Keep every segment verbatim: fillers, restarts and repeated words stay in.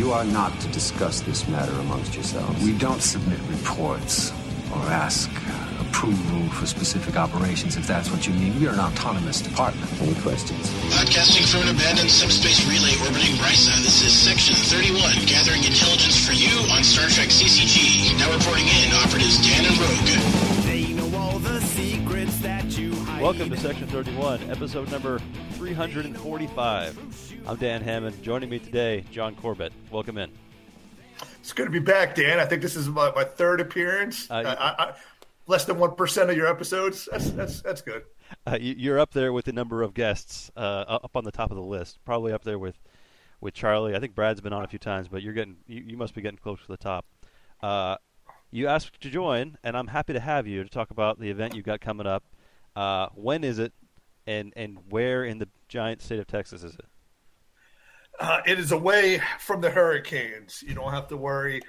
You are not to discuss this matter amongst yourselves. We don't submit reports or ask approval for specific operations, if that's what you mean. We are an autonomous department. Any questions? Podcasting from an abandoned subspace relay orbiting Risa. This is Section thirty-one, gathering intelligence for you on Star Trek C C G. Now reporting in, operatives Dan and Rogue. They know all the secrets that you hide. Welcome to Section thirty-one, episode number three forty-five. I'm Dan Hammond. Joining me today, John Corbett. Welcome in. It's good to be back, Dan. I think this is my, my third appearance. Uh, uh, I, I, less than one percent of your episodes. That's that's, that's good. Uh, you're up there with the number of guests uh, up on the top of the list. Probably up there with, with Charlie. I think Brad's been on a few times, but you're getting you, you must be getting close to the top. Uh, you asked to join, and I'm happy to have you to talk about the event you've got coming up. Uh, when is it? And and where in the giant state of Texas is it? Uh, it is away from the hurricanes. You don't have to worry.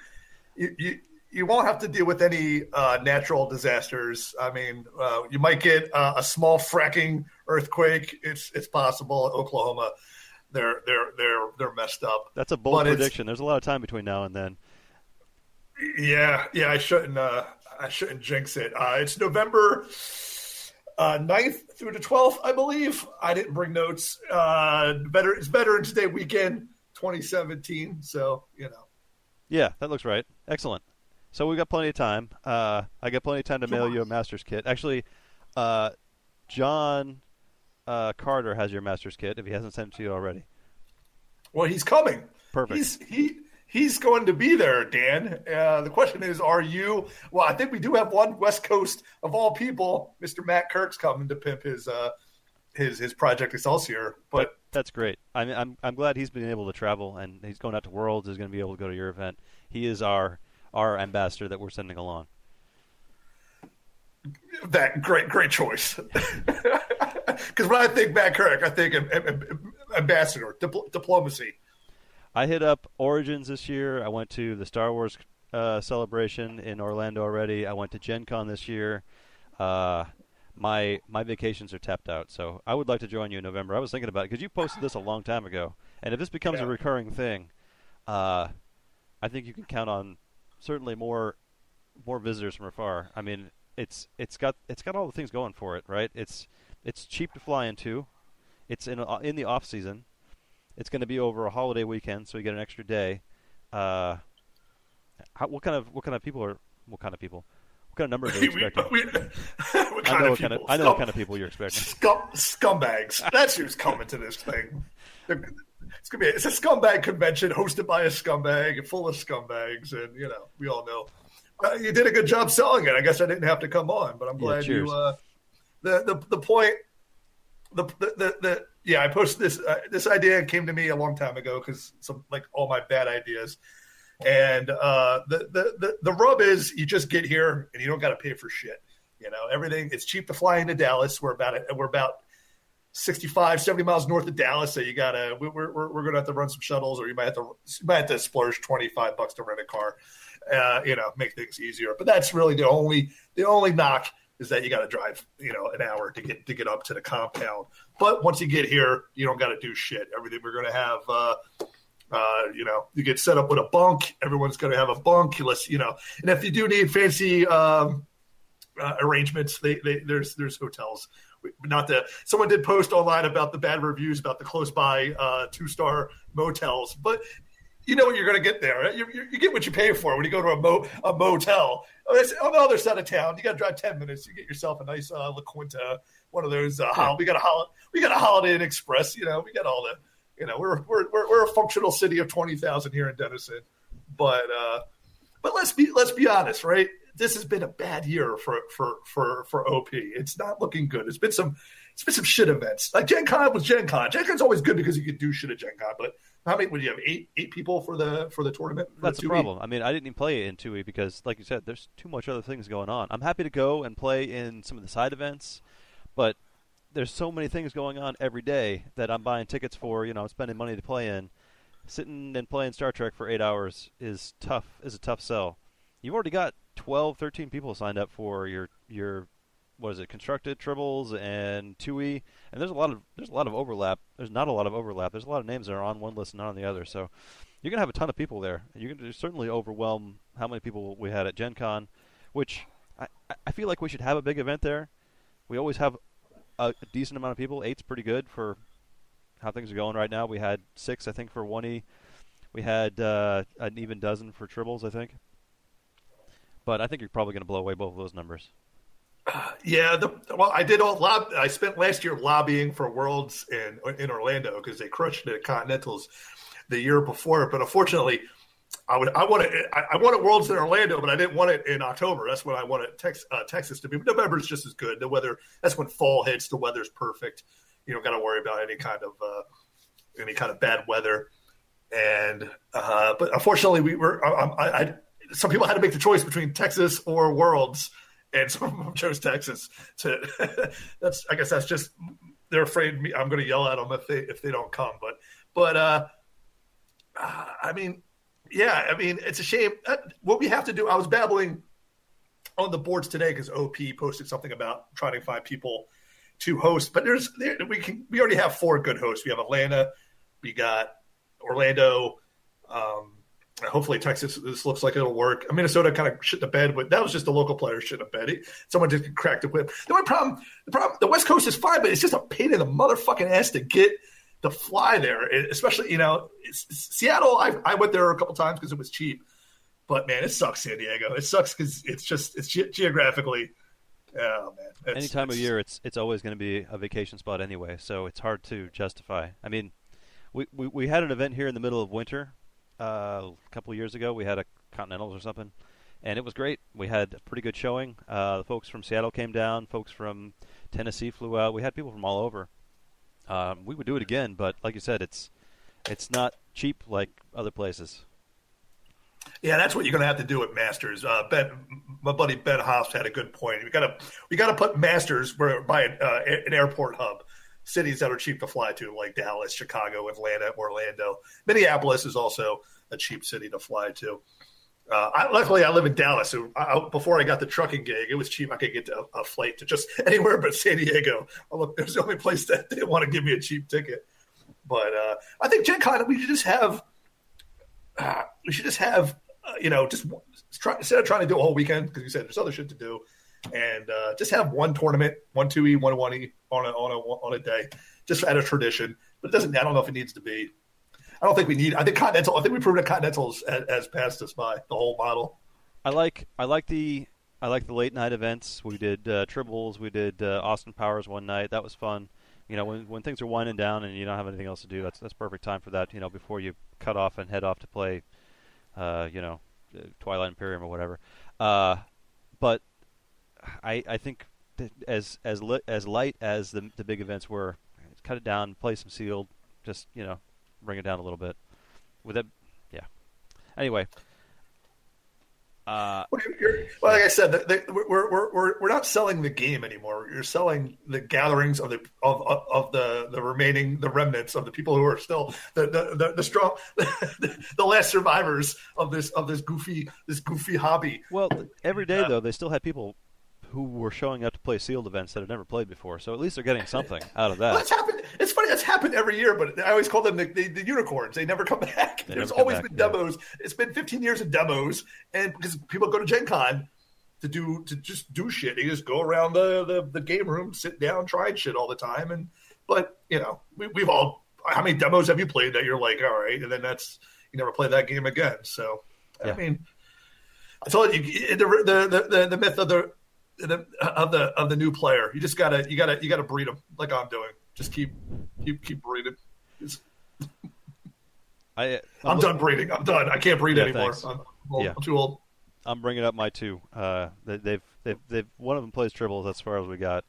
You you, you won't have to deal with any uh, natural disasters. I mean, uh, you might get uh, a small fracking earthquake. It's it's possible. Oklahoma, they're they're they're they're messed up. That's a bold but prediction. There's a lot of time between now and then. Yeah, yeah. I shouldn't uh, I shouldn't jinx it. Uh, it's November. Uh, ninth through the twelfth, I believe. I didn't bring notes. Uh, better it's Veterans Day weekend, twenty seventeen. So you know. Yeah, that looks right. Excellent. So we got plenty of time. Uh, I got plenty of time to mail you a master's kit. Actually, uh, John uh, Carter has your master's kit if he hasn't sent it to you already. Well, he's coming. Perfect. He's, he he's going to be there, Dan. Uh, the question is, are you – well, I think we do have one West Coast of all people. Mister Matt Kirk's coming to pimp his uh, his his Project Excelsior. But that's great. I mean, I'm I'm glad he's been able to travel, and he's going out to Worlds. He's going to be able to go to your event. He is our our ambassador that we're sending along. That great, great choice. Because when I think Matt Kirk, I think ambassador, dipl- diplomacy. I hit up Origins this year. I went to the Star Wars uh, celebration in Orlando already. I went to Gen Con this year. Uh, my my vacations are tapped out, so I would like to join you in November. I was thinking about it because you posted this a long time ago, and if this becomes yeah. a recurring thing, uh, I think you can count on certainly more more visitors from afar. I mean, it's it's got it's got all the things going for it, right? It's it's cheap to fly into. It's in a, in the off season. It's going to be over a holiday weekend, so we get an extra day. Uh, how, what kind of what kind of people are what kind of people? What kind of number are you expecting? we, we, what kind I know of what people? Kind of, I know Scum, what kind of people you're expecting. Scum, scumbags. That's who's coming to this thing. It's gonna be it's a scumbag convention hosted by a scumbag and full of scumbags, and you know we all know. Uh, you did a good job selling it. I guess I didn't have to come on, but I'm glad yeah, you. Uh, the the the point. The the the. the Yeah, I posted this. Uh, this idea came to me a long time ago because some like all my bad ideas. And uh, the, the the the rub is you just get here and you don't got to pay for shit. You know, everything. It's cheap to fly into Dallas. We're about we're about sixty-five, seventy miles north of Dallas. So you gotta we're we're we're gonna have to run some shuttles, or you might have to you might have to splurge twenty-five bucks to rent a car. Uh, you know, make things easier. But that's really the only the only knock. Is that you got to drive, you know, an hour to get to get up to the compound. But once you get here, you don't got to do shit. Everything we're going to have, uh, uh, you know, you get set up with a bunk. Everyone's going to have a bunk. Let's, you know, and if you do need fancy um, uh, arrangements, they, they, there's there's hotels. Not the someone did post online about the bad reviews about the close by uh, two star motels, but. You know what you're going to get there. Right? You, you, you get what you pay for when you go to a, mo, a motel. On the other side of town, you got to drive ten minutes. You get yourself a nice uh, La Quinta, one of those. Uh, yeah. We got a hol- we got a Holiday Inn Express. You know, we got all the. You know, we're we're we're, we're a functional city of twenty thousand here in Denison, but uh, but let's be let's be honest, right? This has been a bad year for for for for O P. It's not looking good. It's been some it's been some shit events. Like Gen Con was Gen Con. Gen Con's always good because you could do shit at Gen Con, but. How many would you have? Eight, eight people for the for the tournament. For That's the problem. I mean, I didn't even play in two E because, like you said, there's too much other things going on. I'm happy to go and play in some of the side events, but there's so many things going on every day that I'm buying tickets for. You know, I'm spending money to play in. Sitting and playing Star Trek for eight hours is tough. Is a tough sell. You've already got twelve, thirteen people signed up for your your what is it? Constructed tribbles and two E. And there's a lot of there's a lot of overlap. There's not a lot of overlap. There's a lot of names that are on one list and not on the other. So you're going to have a ton of people there. You're going to certainly overwhelm how many people we had at Gen Con, which I, I feel like we should have a big event there. We always have a, a decent amount of people. Eight's pretty good for how things are going right now. We had six, I think, for one E. We had uh, an even dozen for tribbles, I think. But I think you're probably going to blow away both of those numbers. Uh, yeah, the, well, I did all lob- I spent last year lobbying for Worlds in in Orlando because they crushed the Continentals the year before. But unfortunately, I would I wanted I wanted Worlds in Orlando, but I didn't want it in October. That's when I wanted Tex, uh, Texas to be. But November is just as good. The weather, that's when fall hits. The weather's perfect. You don't got to worry about any kind of uh, any kind of bad weather. And uh, but unfortunately, we were. I, I, I, some people had to make the choice between Texas or Worlds. And some of them chose Texas. To that's, I guess that's just they're afraid me, I'm going to yell at them if they if they don't come. But but uh, uh, I mean, yeah, I mean it's a shame. Uh, what we have to do. I was babbling on the boards today because O P posted something about trying to find people to host. But there's there, we can we already have four good hosts. We have Atlanta, we got Orlando. Um, Hopefully Texas, this looks like it'll work. Minnesota kind of shit the bed, but that was just the local players shit the bed. It, someone just cracked the whip. The only problem, the problem, the West Coast is fine, but it's just a pain in the motherfucking ass to get the fly there. It, especially, you know, it's, it's Seattle, I, I went there a couple times because it was cheap. But, man, it sucks, San Diego. It sucks because it's just it's ge- geographically, oh, man. It's, Any time it's, of year, it's it's always going to be a vacation spot anyway, so it's hard to justify. I mean, we, we, we had an event here in the middle of winter. Uh, a couple of years ago, we had a Continentals or something, and it was great. We had a pretty good showing. Uh, the folks from Seattle came down. Folks from Tennessee flew out. We had people from all over. Um, we would do it again, but like you said, it's it's not cheap like other places. Yeah, that's what you're going to have to do at Masters. Uh, Ben, my buddy Ben Hoffman had a good point. We got to we got to put Masters where by an, uh, an airport hub. Cities that are cheap to fly to, like Dallas, Chicago, Atlanta, Orlando. Minneapolis is also a cheap city to fly to. Uh, I, luckily, I live in Dallas. So I, before I got the trucking gig, it was cheap. I could get to a, a flight to just anywhere but San Diego. Look, it was the only place that didn't want to give me a cheap ticket. But uh, I think Gen Con, we should just have, uh, we should just have, uh, you know, just try, instead of trying to do a whole weekend, because you said there's other shit to do. And uh, just have one tournament, one two E, one one E on a on a on a day, just out of tradition. But it doesn't. I don't know if it needs to be. I don't think we need. I think Continental. I think we proved that Continentals has, has passed us by the whole model. I like. I like the. I like the late night events. We did uh, tribbles. We did uh, Austin Powers one night. That was fun. You know, when when things are winding down and you don't have anything else to do, that's that's perfect time for that. You know, before you cut off and head off to play, uh, you know, Twilight Imperium or whatever. Uh, but I, I think as as li- as light as the the big events were, cut it down, play some sealed, just you know, bring it down a little bit. With that, yeah. Anyway, uh, well, you're, well, like I said, the, the, we're we're we're we're not selling the game anymore. You're selling the gatherings of the of of, of the, the remaining the remnants of the people who are still the the, the, the strong the, the last survivors of this of this goofy this goofy hobby. Well, every day uh, though, they still have people who were showing up to play sealed events that have never played before, so at least they're getting something out of that. Well, that's happened. It's funny, that's happened every year, but I always call them the, the, the unicorns. They never come back. They There's always back, been demos. Yeah. It's been fifteen years of demos, and because people go to Gen Con to do to just do shit. They just go around the, the, the game room, sit down, try shit all the time. And but you know, we, we've all how many demos have you played that you're like, all right, and then that's you never play that game again. So yeah. I mean, I told you the the the, the myth of the The, of the of the new player, you just gotta you gotta you gotta breed them like I'm doing. Just keep keep keep breeding. Just... I I'm, I'm done breeding. I'm done. I can't breed yeah, anymore. I'm, old, yeah. I'm too old. I'm bringing up my two. Uh, they, they've they've they've one of them plays tribbles. That's as far as we got.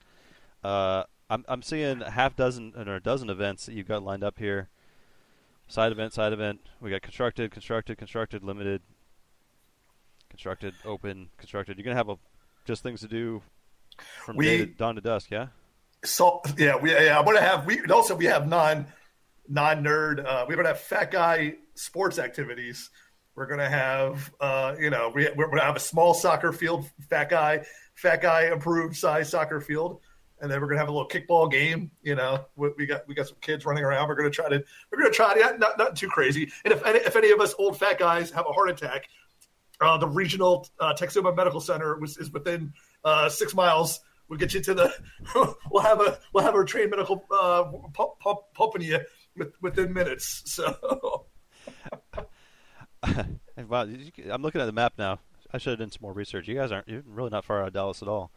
Uh, I'm I'm seeing a half dozen or a dozen events that you've got lined up here. Side event, side event. We got constructed, constructed, constructed, limited, constructed, open, constructed. You're gonna have a just things to do from we, day to dawn to dusk, yeah. So yeah, we yeah, I want to have we also we have non non nerd. Uh, we're gonna have fat guy sports activities. We're gonna have uh, you know we we're gonna have a small soccer field, fat guy, fat guy approved size soccer field. and then we're gonna have a little kickball game. You know, we, we got we got some kids running around. We're gonna try to we're gonna try to not not too crazy. And if any, if any of us old fat guys have a heart attack, uh, the regional uh, Texoma Medical Center was, is within uh, six miles. We'll get you to the we'll have a we'll have our trained medical uh, pump, pump, pumping you with, within minutes. So. Wow, I'm looking at the map now. I should have done some more research. You guys aren't you're really not far out of Dallas at all.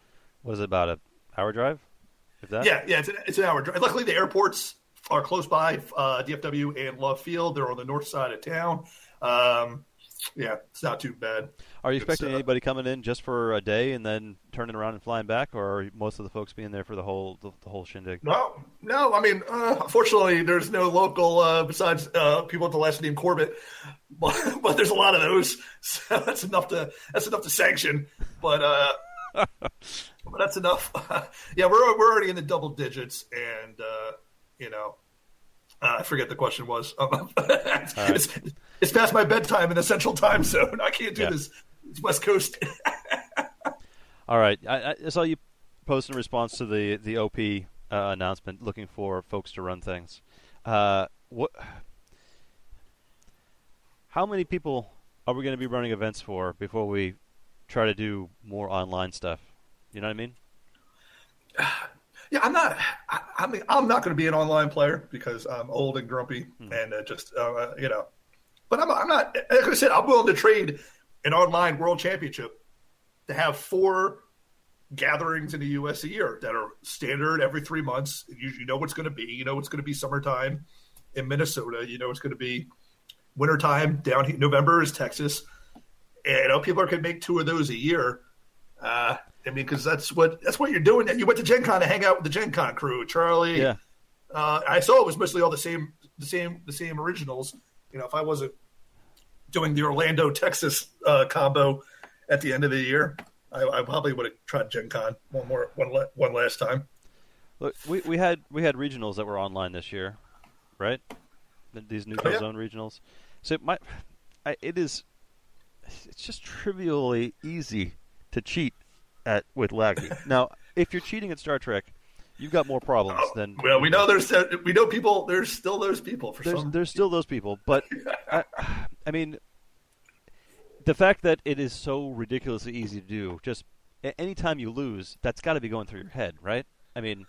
What is it, about an hour drive? If that? Yeah, yeah, it's an, it's an hour drive. Luckily, the airports are close by, uh, D F W and Love Field. They're on the north side of town. Um, yeah, it's not too bad. Are you expecting uh, anybody coming in just for a day and then turning around and flying back, or are most of the folks being there for the whole the, the whole shindig? No, no. I mean, uh, unfortunately, there's no local uh, besides uh, people with the last name Corbett. But, but there's a lot of those, so that's enough to that's enough to sanction. But uh, but that's enough. Yeah, we're we're already in the double digits, and uh, you know, uh, I forget the question was. it's, right. it's, it's past my bedtime in the Central Time Zone. I can't do yeah. this. It's West Coast. All right, I, I saw you post in response to the the O P uh, announcement, looking for folks to run things. Uh, what? How many people are we going to be running events for before we try to do more online stuff? You know what I mean? Yeah, I'm not. I, I mean, I'm not going to be an online player because I'm old and grumpy, mm. and uh, just uh, you know. But I'm, I'm not. Like I said, I'm willing to trade an online world championship to have four gatherings in the U S a year that are standard every three months. You, you know what's going to be. You know it's going to be summertime in Minnesota. You know it's going to be. Wintertime down here, November is Texas. And you know, people are going to make two of those a year. Uh, I mean, because that's what that's what you're doing. You went to Gen Con to hang out with the Gen Con crew, Charlie. Yeah. Uh, I saw it was mostly all the same, the same, the same originals. You know, if I wasn't doing the Orlando, Texas uh, combo at the end of the year, I, I probably would have tried Gen Con one more, one, le- one last time. Look, we, we had we had regionals that were online this year, right? These neutral oh, yeah. zone regionals. So it, might, I, it is, it's just trivially easy to cheat at with laggy. Now, if you're cheating at Star Trek, you've got more problems oh, than. Well, we know there's we know people. There's still those people for there's, some. There's still those people, but I, I mean, the fact that it is so ridiculously easy to do. Just any time you lose, that's got to be going through your head, right? I mean.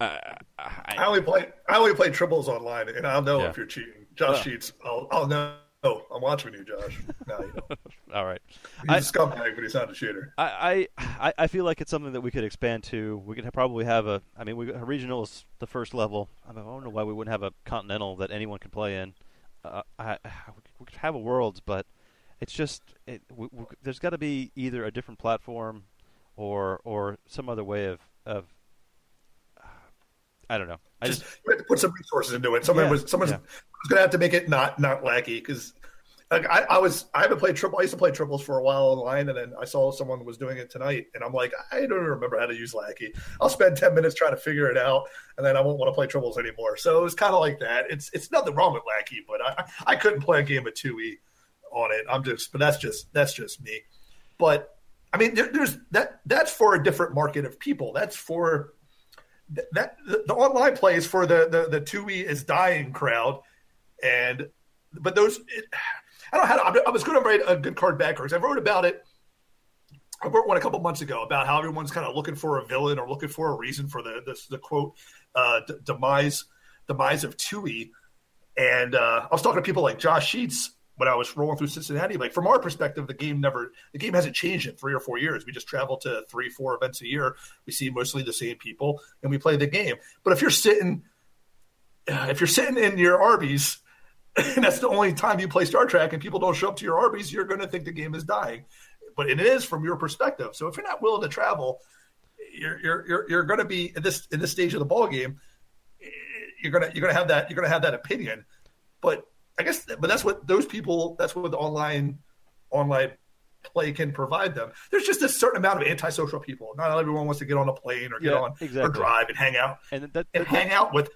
Uh, I, I only play. I only play triples online, and I'll know yeah. if you're cheating. Josh oh. Sheets, I'll, I'll know. Oh, I'm watching you, Josh. No, you don't. All right, he's I, a scumbag, but he's not a cheater. I, I, I feel like it's something that we could expand to. We could probably have a. I mean, we a regional is the first level. I mean, I don't know why we wouldn't have a continental that anyone can play in. Uh, I, we could have a worlds, but it's just it, we, we, there's got to be either a different platform, or or some other way of of. I don't know. I just, just you have to put some resources into it. Someone yeah, was someone's yeah. was going to have to make it not not laggy because like, I, I was I haven't played triple. I used to play triples for a while online, and then I saw someone was doing it tonight, and I'm like, I don't remember how to use laggy. I'll spend ten minutes trying to figure it out, and then I won't want to play triples anymore. So it was kind of like that. It's it's nothing wrong with laggy, but I I couldn't play a game of two E on it. I'm just, but that's just that's just me. But I mean, there, there's that that's for a different market of people. That's for That the, the online play is for the, the, the two E is dying crowd, and but those it, I don't know how to, I was going to write a good card backwards. I wrote about it. I wrote one a couple months ago about how everyone's kind of looking for a villain or looking for a reason for the the, the quote uh, d- demise demise of two E, and uh, I was talking to people like Josh Sheets when I was rolling through Cincinnati. Like from our perspective, the game never the game hasn't changed in three or four years. We just travel to three, four events a year. We see mostly the same people, and we play the game. But if you're sitting, if you're sitting in your Arby's, and that's the only time you play Star Trek, and people don't show up to your Arby's, you're going to think the game is dying. But it is from your perspective. So if you're not willing to travel, you're you're you're, you're going to be in this in this stage of the ball game. You're gonna you're gonna have that you're gonna have that opinion, but. I guess, but that's what those people, that's what the online online play can provide them. There's just a certain amount of antisocial people. Not everyone wants to get on a plane or get yeah, on exactly. or drive and hang out and, that, that, and hang out with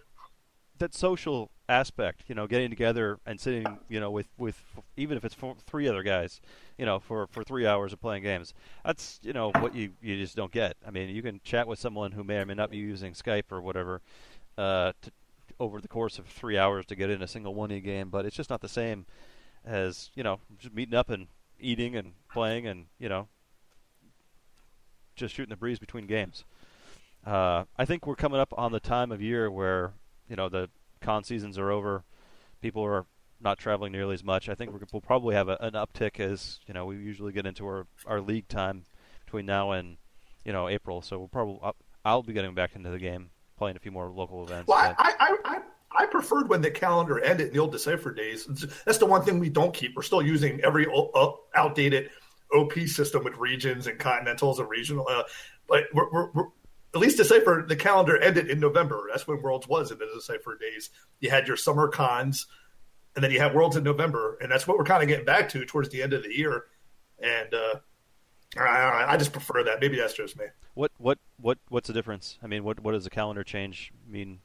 that social aspect, you know, getting together and sitting, you know, with, with even if it's four, three other guys, you know, for, for three hours of playing games. That's, you know, what you, you just don't get. I mean, you can chat with someone who may or may not be using Skype or whatever uh, to, over the course of three hours to get in a single one E game, but it's just not the same as, you know, just meeting up and eating and playing and, you know, just shooting the breeze between games. Uh, I think we're coming up on the time of year where, you know, the con seasons are over. People are not traveling nearly as much. I think we're, we'll probably have a, an uptick as, you know, we usually get into our, our league time between now and, you know, April. So we'll probably, I'll, I'll be getting back into the game, playing a few more local events. Well, I, I, I, I preferred when the calendar ended in the old Decipher days. That's the one thing we don't keep. We're still using every outdated O P system with regions and continentals and regional. Uh, but we're, we're, we're at least Decipher, the calendar ended in November. That's when Worlds was in the Decipher days. You had your summer cons, and then you had Worlds in November, and that's what we're kind of getting back to towards the end of the year. And uh, I, I just prefer that. Maybe that's just me. What what what what's the difference? I mean, what what does the calendar change mean?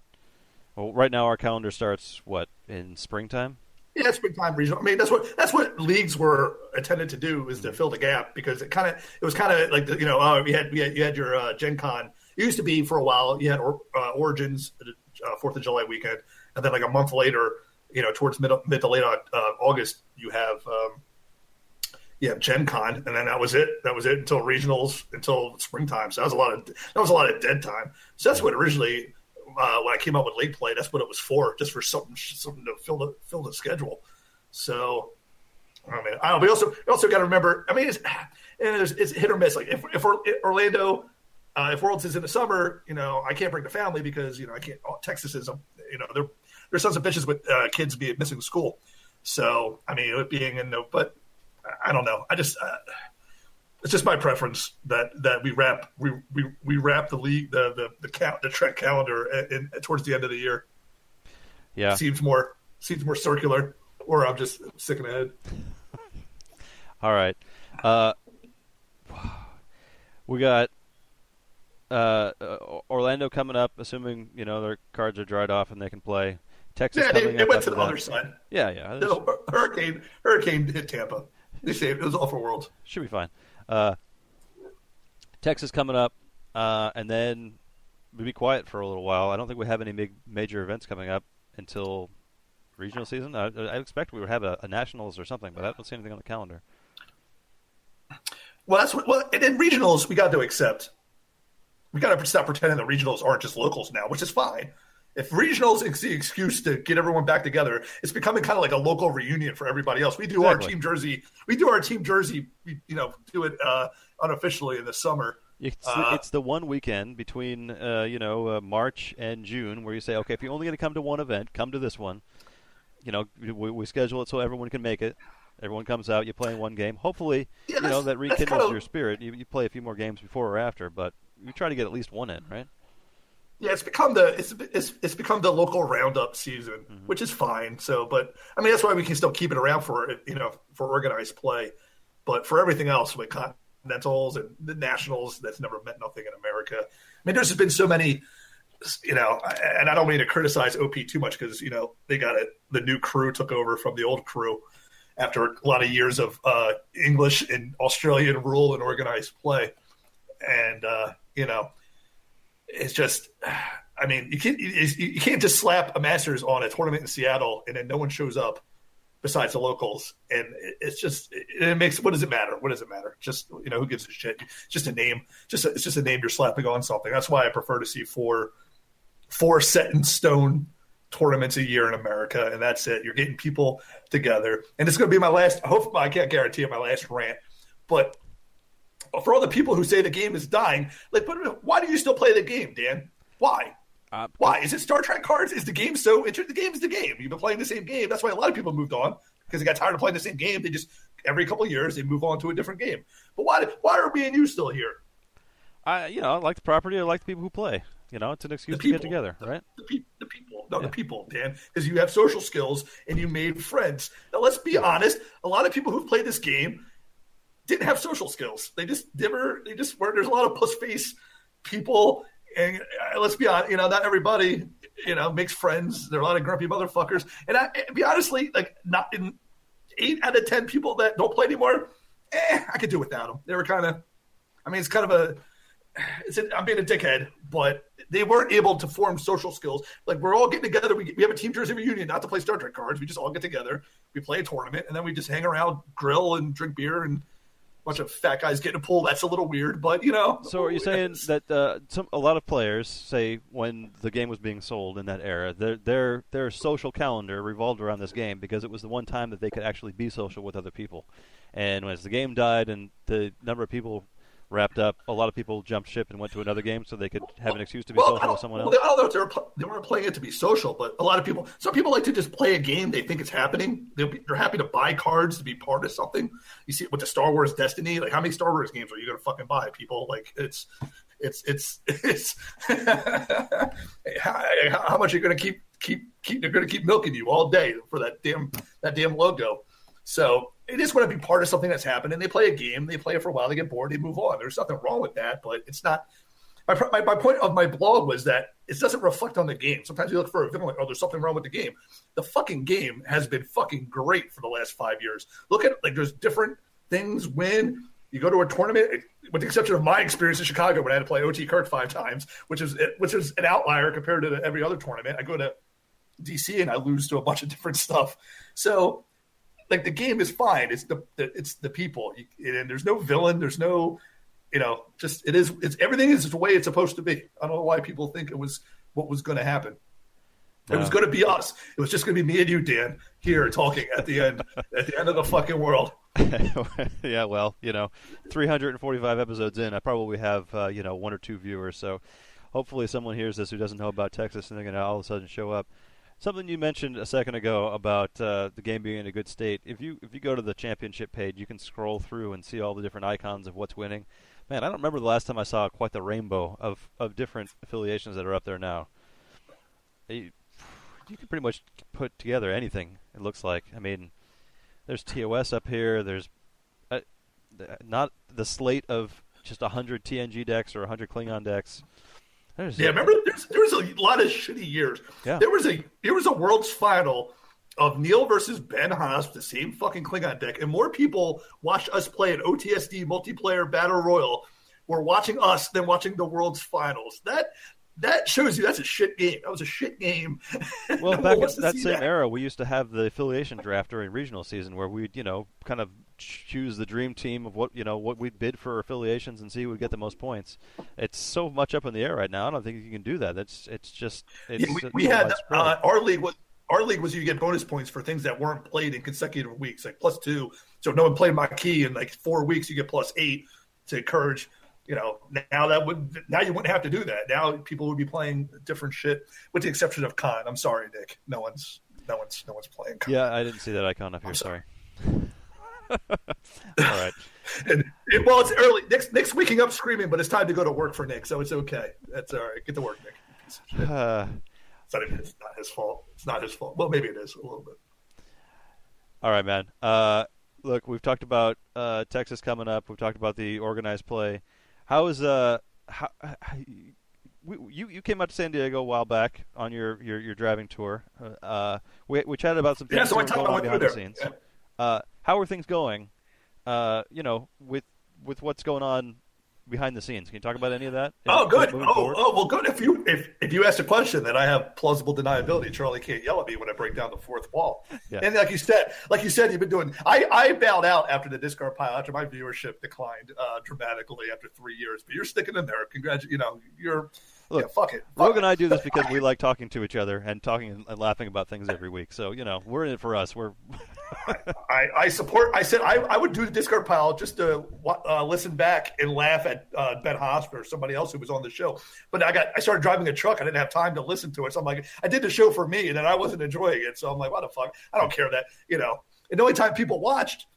Well, right now our calendar starts what, in springtime? Yeah, springtime regional. I mean, that's what that's what leagues were intended to do, is to fill the gap, because it kind of it was kind of like the, you know uh, you had you had, you had your uh, Gen Con. It used to be for a while you had or, uh, Origins uh, Fourth of July weekend, and then like a month later, you know, towards mid mid to late uh, August, you have um, you have Gen Con, and then that was it. That was it until regionals, until springtime. So that was a lot of that was a lot of dead time. So that's what originally. Uh, when I came up with league play, that's what it was for, just for something, something to fill the fill the schedule. So, I mean, I don't. We also we also got to remember. I mean, it's and it's, it's hit or miss. Like if if Orlando, uh, if Worlds is in the summer, you know, I can't bring the family because you know I can't. Oh, Texas is, you know, there there's sons of bitches with uh, kids be missing school. So I mean, it being in the but I don't know. I just uh, it's just my preference that, that we wrap we, we, we wrap the league the the the, cal- the Trek calendar in, in, towards the end of the year. Yeah, seems more seems more circular, or I'm just sick in the head. All right, uh, we got uh, Orlando coming up, assuming you know their cards are dried off and they can play. Texas, yeah, they, they went to the that. other side. Yeah, yeah. Just... Hurricane Hurricane hit Tampa. They saved it was all for Worlds. Should be fine. Uh, Texas coming up, uh, and then we'll be quiet for a little while. I don't think we have any big major events coming up until regional season. I, I expect we would have a, a nationals or something, but I don't see anything on the calendar. Well, that's what, well, and in regionals we got to accept. We got to stop pretending that regionals aren't just locals now, which is fine. If regionals is the excuse to get everyone back together, it's becoming kind of like a local reunion for everybody else. We do exactly. our team jersey. We do our team jersey. We, you know, do it uh, unofficially in the summer. It's, uh, it's the one weekend between uh, you know uh, March and June where you say, okay, if you're only going to come to one event, come to this one. You know, we, we schedule it so everyone can make it. Everyone comes out. You play one game. Hopefully, yeah, you know that rekindles kind of... your spirit. You, you play a few more games before or after, but you try to get at least one in, right? Yeah, it's become the it's it's it's become the local roundup season, mm-hmm. which is fine. So, but I mean that's why we can still keep it around for you know for organized play, but for everything else with continentals and the nationals, that's never meant nothing in America. I mean, there's been so many, you know, and I don't mean to criticize O P too much because you know they got it. The new crew took over from the old crew after a lot of years of uh, English and Australian rule and organized play, and uh, you know. It's just, I mean, you can't you can't just slap a Masters on a tournament in Seattle and then no one shows up besides the locals, and it's just it makes what does it matter? What does it matter? Just you know, who gives a shit? Just a name. Just a, it's just a name you're slapping on something. That's why I prefer to see four four set in stone tournaments a year in America, and that's it. You're getting people together, and it's going to be my last. I hope I can't guarantee my last rant, but. For all the people who say the game is dying, like, but why do you still play the game, Dan? Why? Uh, why is it Star Trek cards? Is the game so interesting? The game's the game. You've been playing the same game. That's why a lot of people moved on because they got tired of playing the same game. They just every couple of years they move on to a different game. But why? Why are me and you still here? I, you know, I like the property. I like the people who play. You know, it's an excuse people, to get together, right? The, the, the people. No, yeah. the people, Dan, because you have social skills and you made friends. Now, let's be honest. A lot of people who've played this game. Didn't have social skills. They just never. They just weren't. There's a lot of puss face people And let's be honest, you know, not everybody, you know, makes friends. There are a lot of grumpy motherfuckers. And I, to be honestly, like, not in eight out of ten people that don't play anymore, eh, I could do without them. They were kind of, I mean, it's kind of a, it's a, I'm being a dickhead, but they weren't able to form social skills. Like, we're all getting together. We, we have a team jersey reunion, not to play Star Trek cards. We just all get together. We play a tournament, and then we just hang around, grill, and drink beer, and bunch of fat guys getting a pool. That's a little weird, but you know. So are you saying that uh, some a lot of players, say when the game was being sold in that era, their their their social calendar revolved around this game because it was the one time that they could actually be social with other people. And as the game died and the number of people wrapped up, a lot of people jumped ship and went to another game so they could have an excuse to be well, social with someone else. Well, I don't know if they, were, they weren't playing it to be social, but a lot of people, some people like to just play a game they think it's happening. They'll be, they're happy to buy cards to be part of something. You see it with the Star Wars Destiny. Like, how many Star Wars games are you going to fucking buy, people? Like, it's, it's, it's, it's, how, how much are you going to keep, keep, keep, they're going to keep milking you all day for that damn, that damn logo. So it is going to be part of something that's happened, and they play a game, they play it for a while, they get bored, they move on. There's nothing wrong with that, but it's not – my, my my point of my blog was that it doesn't reflect on the game. Sometimes you look for a villain, like, oh, there's something wrong with the game. The fucking game has been fucking great for the last five years. Look at – like, there's different things when you go to a tournament, with the exception of my experience in Chicago when I had to play O T Kirk five times, which is, which is an outlier compared to every other tournament. I go to D C and I lose to a bunch of different stuff. So – like, the game is fine. It's the, the it's the people, you, and there's no villain. There's no, you know, just it is. It's everything is the way it's supposed to be. I don't know why people think it was what was going to happen. No. It was going to be us. It was just going to be me and you, Dan, here talking at the end, at the end of the fucking world. Yeah, well, you know, three hundred forty-five episodes in, I probably have uh, you know one or two viewers. So hopefully, someone hears this who doesn't know about Texas, and they're going to all of a sudden show up. Something you mentioned a second ago about uh, the game being in a good state. If you if you go to the championship page, you can scroll through and see all the different icons of what's winning. Man, I don't remember the last time I saw quite the rainbow of, of different affiliations that are up there now. You, you can pretty much put together anything, it looks like. I mean, there's T O S up here. There's uh, not the slate of just one hundred T N G decks or one hundred Klingon decks. There's yeah, a, remember there's, there was a lot of shitty years. Yeah. There was a there was a world's final of Neil versus Ben Hoff, the same fucking Klingon deck, and more people watched us play an O T S D multiplayer battle royal were watching us than watching the world's finals. That that shows you that's a shit game. That was a shit game. Well, no back in that same that. era, we used to have the affiliation draft during regional season where we'd you know kind of choose the dream team of what you know what we'd bid for affiliations and see who would get the most points. It's so much up in the air right now. I don't think you can do that. That's it's just it's, yeah, we, we it's had uh, our league was our league was you get bonus points for things that weren't played in consecutive weeks, like plus two. So if no one played Maquis in like four weeks, you get plus eight to encourage. You know, now that would now you wouldn't have to do that. Now people would be playing different shit, with the exception of Con. I'm sorry, Nick. No one's no one's no one's playing Con. Yeah, I didn't see that icon up here. I'm sorry. sorry. All right. And, and, well, it's early. Nick's, Nick's waking up screaming, but it's time to go to work for Nick, so it's okay. That's all right. Get to work, Nick. Uh, it's, not even, it's not his fault. It's not his fault. Well, maybe it is a little bit. All right, man. Uh, look, we've talked about uh, Texas coming up. We've talked about the organized play. How is uh, how, how you you came out to San Diego a while back on your your, your driving tour? Uh, we we chatted about some things yeah, so that were going on behind the scenes. Yeah. Uh, how are things going? Uh, you know, with with what's going on behind the scenes. Can you talk about any of that? Oh, good. Oh, forward? oh, well, good. If you if if you asked a question, then I have plausible deniability. Charlie can't yell at me when I break down the fourth wall. Yeah. And like you said, like you said, you've been doing. I, I bowed out after the discard pile. After my viewership declined uh, dramatically after three years, but you're sticking in there. Congratulations. You know, you're. Look, yeah, fuck it. Rogue and I do this because we like talking to each other and talking and laughing about things every week. So, you know, we're in it for us. We're. I, I support. I said I, I would do the discard pile just to uh, listen back and laugh at uh, Ben Hoffman or somebody else who was on the show. But I got I started driving a truck. I didn't have time to listen to it. So I'm like, I did the show for me, and then I wasn't enjoying it. So I'm like, what the fuck? I don't care that you know. And the only time people watched.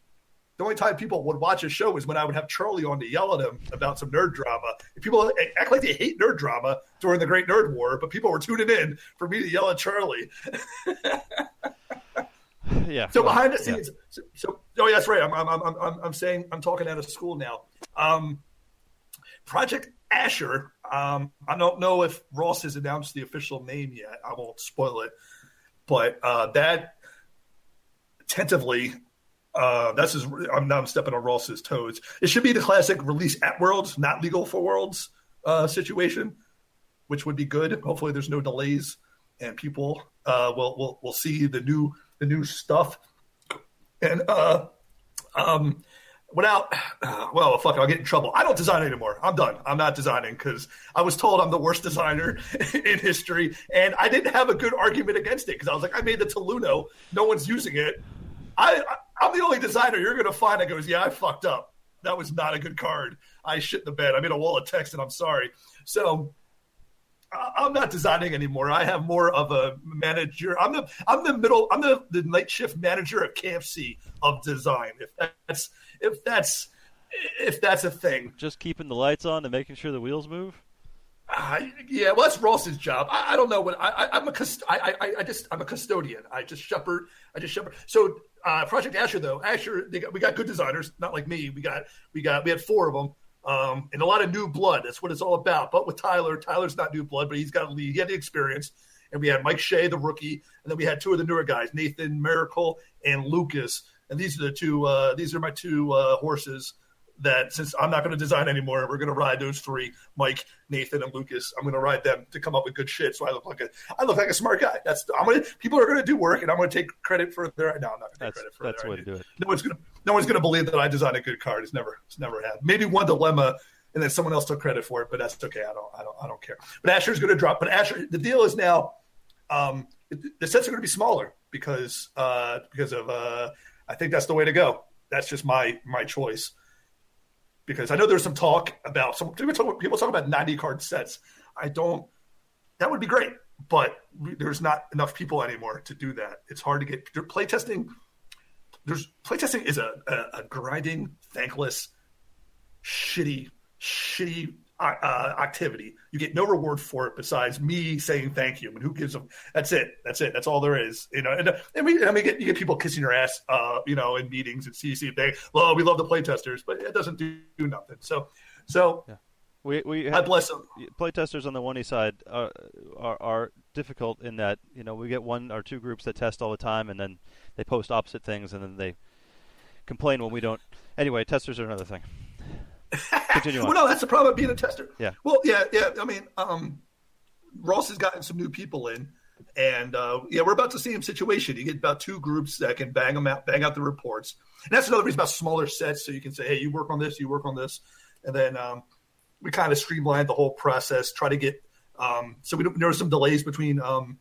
The only time people would watch a show is when I would have Charlie on to yell at him about some nerd drama. And people act like they hate nerd drama during the Great Nerd War, but people were tuning in for me to yell at Charlie. yeah. So well, behind the scenes, yeah. so, so oh yeah, that's right. I'm I'm I'm I'm I'm saying I'm talking out of school now. Um, Project Asher. Um, I don't know if Ross has announced the official name yet. I won't spoil it. But uh, that tentatively, uh, that's his, I'm, now I'm stepping on Ross's toes. It should be the classic release at Worlds, not legal for Worlds uh, situation, which would be good. Hopefully there's no delays and people uh, will will will see the new the new stuff. And uh, um, without, uh, well, fuck it, I'll get in trouble. I don't design anymore. I'm done. I'm not designing because I was told I'm the worst designer in history. And I didn't have a good argument against it because I was like, I made the Toluno. No one's using it. I, I, I'm the only designer you're going to find that goes, yeah, I fucked up. That was not a good card. I shit the bed. I made a wall of text and I'm sorry. So I, I'm not designing anymore. I have more of a manager. I'm the I'm the middle. I'm the, the night shift manager of K F C of design. If that's If that's if that's a thing, just keeping the lights on and making sure the wheels move. Uh, yeah, well, that's Ross's job. I, I don't know what I, I, I'm a. Cust- I, I, I just I'm a custodian. I just shepherd. I just shepherd. So uh, Project Asher though, Asher they got, we got good designers, not like me. We got we got we had four of them, um, and a lot of new blood. That's what it's all about. But with Tyler, Tyler's not new blood, but he's got he had the experience. And we had Mike Shea, the rookie, and then we had two of the newer guys, Nathan Miracle and Lucas. And these are the two. Uh, these are my two uh, horses. That since I'm not going to design anymore, we're going to ride those three: Mike, Nathan, and Lucas. I'm going to ride them to come up with good shit. So I look like a, I look like a smart guy. That's I'm going. People are going to do work, and I'm going to take credit for their. No, I'm not going to take credit for that's their. That's the way idea. To do it. No one's going to. No one's going to believe that I designed a good card. It's never. It's never happened. Maybe one dilemma, and then someone else took credit for it. But that's okay. I don't. I don't. I don't care. But Asher's going to drop. But Asher, the deal is now. Um, the sets are going to be smaller because uh, because of. Uh, I think that's the way to go. That's just my my choice. Because I know there's some talk about some people talk, people talk about ninety card sets. I don't. That would be great, but there's not enough people anymore to do that. It's hard to get playtesting. There's playtesting is a, a, a grinding, thankless, shitty, shitty uh, activity. You get no reward for it besides me saying thank you. And who gives them? That's it. That's it. That's all there is. You know, and, and we, I mean, get, you get people kissing your ass, uh, you know, in meetings and C C. They, well, we love the playtesters, but it doesn't do, do nothing. So, so yeah. we, we have, I bless them. Playtesters on the one E side are, are, are difficult in that, you know, we get one or two groups that test all the time and then they post opposite things and then they complain when we don't. Anyway, testers are another thing. Continue on. Well, no, that's the problem of being a tester. Yeah. Well, yeah, yeah. I mean, um, Ross has gotten some new people in, and uh, yeah, we're about to see him situation. You get about two groups that can bang them out, bang out the reports, and that's another reason about smaller sets. So you can say, hey, you work on this, you work on this, and then um, we kind of streamlined the whole process. Try to get um, so we don't, there were some delays between um,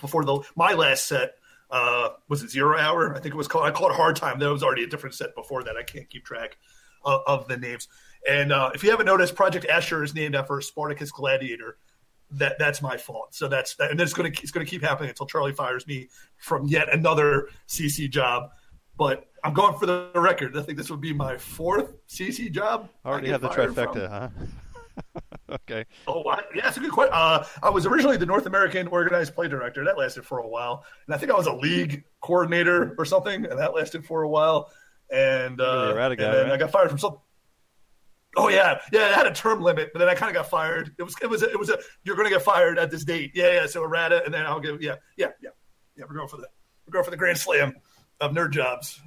before the my last set. Uh, was it Zero Hour? I think it was called. I called it Hard Time. That was already a different set before that. I can't keep track of the names, and uh, if you haven't noticed, Project Asher is named after Spartacus Gladiator. That that's my fault. So that's that, and it's going to it's going to keep happening until Charlie fires me from yet another C C job. But I'm going for the record. I think this would be my fourth C C job. Already have the trifecta, from. Huh? Okay. Oh, I, yeah, that's a good question. Uh, I was originally the North American Organized Play Director. That lasted for a while, and I think I was a league coordinator or something, and that lasted for a while. And, uh, guy, and then right? I got fired from something. Oh yeah, yeah. I had a term limit, but then I kind of got fired. It was, it was, a, it was a. You're going to get fired at this date. Yeah, yeah. So errata, and then I'll give. Yeah, yeah, yeah, yeah. We're going for the, we're going for the grand slam of nerd jobs.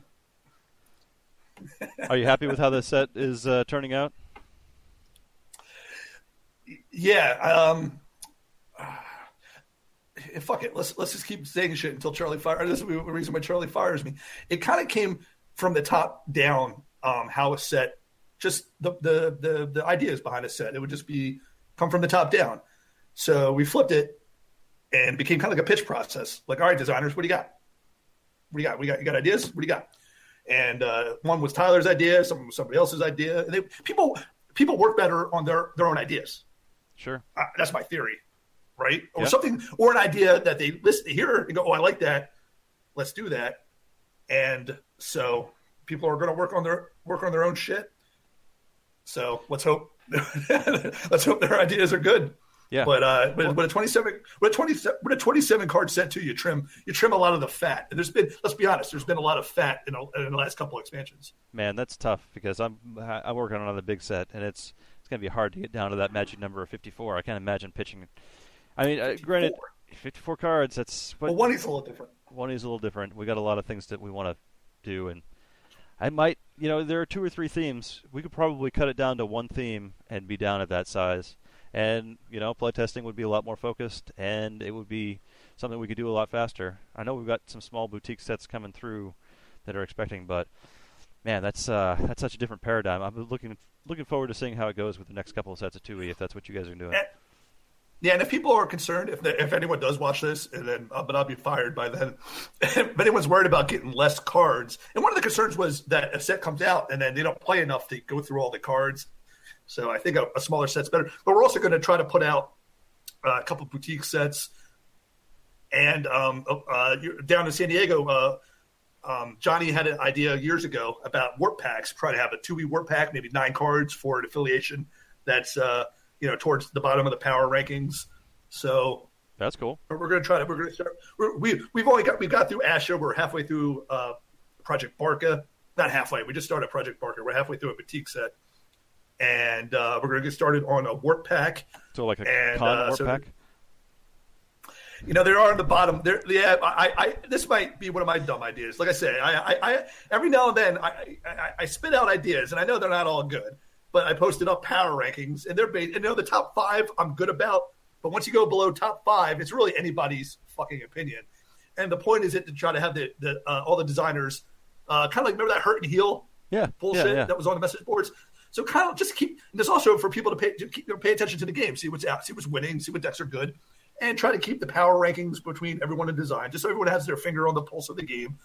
Are you happy with how the set is uh, turning out? Yeah. Um, fuck it. Let's let's just keep saying shit until Charlie fires. This is the reason why Charlie fires me. It kind of came from the top down, um, how a set, just the, the the the ideas behind a set, it would just be come from the top down. So we flipped it and became kind of like a pitch process. Like, all right, designers, what do you got? What do you got? We got you got ideas. What do you got? And uh, one was Tyler's idea, some was somebody else's idea. And they, people people work better on their, their own ideas. Sure, uh, that's my theory, right? Or yeah. something, or an idea that they listen to hear and go, oh, I like that. Let's do that. And so people are going to work on their work on their own shit. So let's hope let's hope their ideas are good. Yeah. But uh, but with a twenty-seven, with a twenty-seven, with a twenty-seven card set too, you trim you trim a lot of the fat. And there's been, let's be honest, there's been a lot of fat in, a, in the last couple of expansions. Man, that's tough because I'm I'm working on another big set and it's it's going to be hard to get down to that magic number of fifty-four. I can't imagine pitching. I mean, uh, granted, fifty-four cards, that's... But well, one is a little different. One is a little different. We got a lot of things that we want to do, and I might... You know, there are two or three themes. We could probably cut it down to one theme and be down at that size. And, you know, play testing would be a lot more focused, and it would be something we could do a lot faster. I know we've got some small boutique sets coming through that are expecting, but... Man, that's uh, that's such a different paradigm. I'm looking looking forward to seeing how it goes with the next couple of sets of two E, if that's what you guys are doing. Yeah, and if people are concerned, if they, if anyone does watch this, and then uh, but I'll be fired by then. If anyone's worried about getting less cards, and one of the concerns was that a set comes out and then they don't play enough to go through all the cards. So I think a, a smaller set's better. But we're also going to try to put out uh, a couple of boutique sets. And um, uh, down in San Diego. Uh, Um, Johnny had an idea years ago about warp packs. Try to have a two E warp pack, maybe nine cards for an affiliation that's uh, you know towards the bottom of the power rankings. So that's cool. We're going to try to. We're going to start. We're, we we've only got we've got through Asher. We're halfway through uh, Project Barca. Not halfway. We just started Project Barca. We're halfway through a boutique set, and uh, we're going to get started on a warp pack. So like a and, con uh, warp so, pack. You know, they are on the bottom. They're, yeah, I, I, this might be one of my dumb ideas. Like I said, I, I, I every now and then I, I, I spit out ideas, and I know they're not all good. But I posted up power rankings, and they're based. And you know, the top five I'm good about, but once you go below top five, it's really anybody's fucking opinion. And the point is it to try to have the, the uh, all the designers uh, kind of like remember that hurt and heal yeah, bullshit yeah, yeah. that was on the message boards. So kind of just keep. And there's also for people to pay to keep, you know, pay attention to the game, see what's out, see what's winning, see what decks are good. And try to keep the power rankings between everyone in design, just so everyone has their finger on the pulse of the game.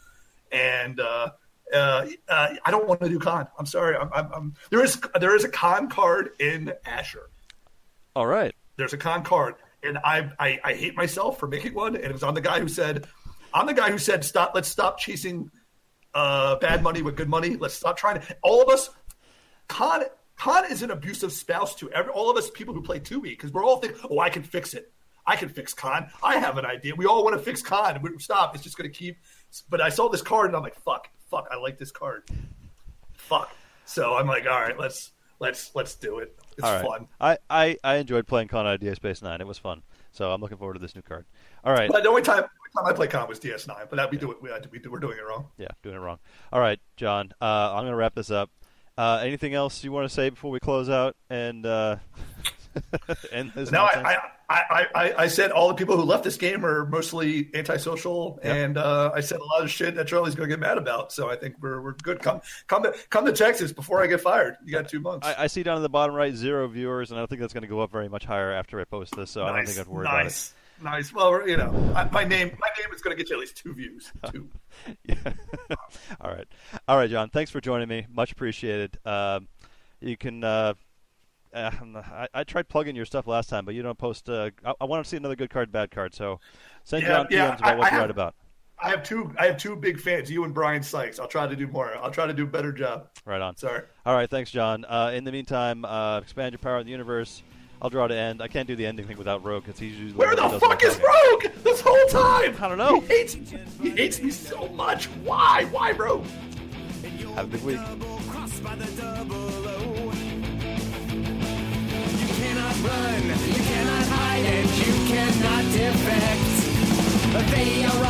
And uh, uh, uh, I don't want to do con. I'm sorry. I'm, I'm, I'm, there is there is a con card in Asher. All right. There's a con card, and I, I I hate myself for making one. And it was on the guy who said, I'm the guy who said, stop. Let's stop chasing uh, bad money with good money. Let's stop trying to. All of us con con is an abusive spouse to every, all of us people who play two E because we're all thinking, oh, I can fix it. I can fix con. I have an idea. We all want to fix con. We stop. It's just going to keep. But I saw this card and I'm like, fuck, fuck. I like this card. Fuck. So I'm like, all right, let's let's let's do it. It's all right. Fun. I, I, I enjoyed playing con on D S Space nine. It was fun. So I'm looking forward to this new card. All right. But the only time, the only time I played con was D S nine. But that we yeah. do it. We, we do, we're doing it wrong. Yeah, doing it wrong. All right, John. Uh, I'm going to wrap this up. Uh, anything else you want to say before we close out? And. Uh... and now I, I, I, I said all the people who left this game are mostly antisocial, yep. and uh, I said a lot of shit that Charlie's going to get mad about. So I think we're we're good. Come come to, come to Texas before I get fired. You got two months. I, I see down in the bottom right zero viewers, and I don't think that's going to go up very much higher after I post this. So nice, I don't think I'd worry nice, about it. Nice, nice. Well, you know, I, my name my name is going to get you at least two views. Two. yeah. all right, all right, John. Thanks for joining me. Much appreciated. Uh, you can. Uh, Uh, I, I tried plugging your stuff last time, but you don't post. Uh, I, I want to see another good card, bad card. So send yeah, John yeah, P Ms about I, what you write about. I have two. I have two big fans, you and Brian Sykes. I'll try to do more. I'll try to do a better job. Right on. Sorry. All right, thanks, John. Uh, in the meantime, uh, expand your power in the universe. I'll draw to end. I can't do the ending thing without Rogue because he's usually where the, the fuck is Rogue this whole time? I don't know. He hates. He hates me so much. Why? Why, Rogue? Have a good week. You cannot run, you cannot hide, and you cannot defect. They are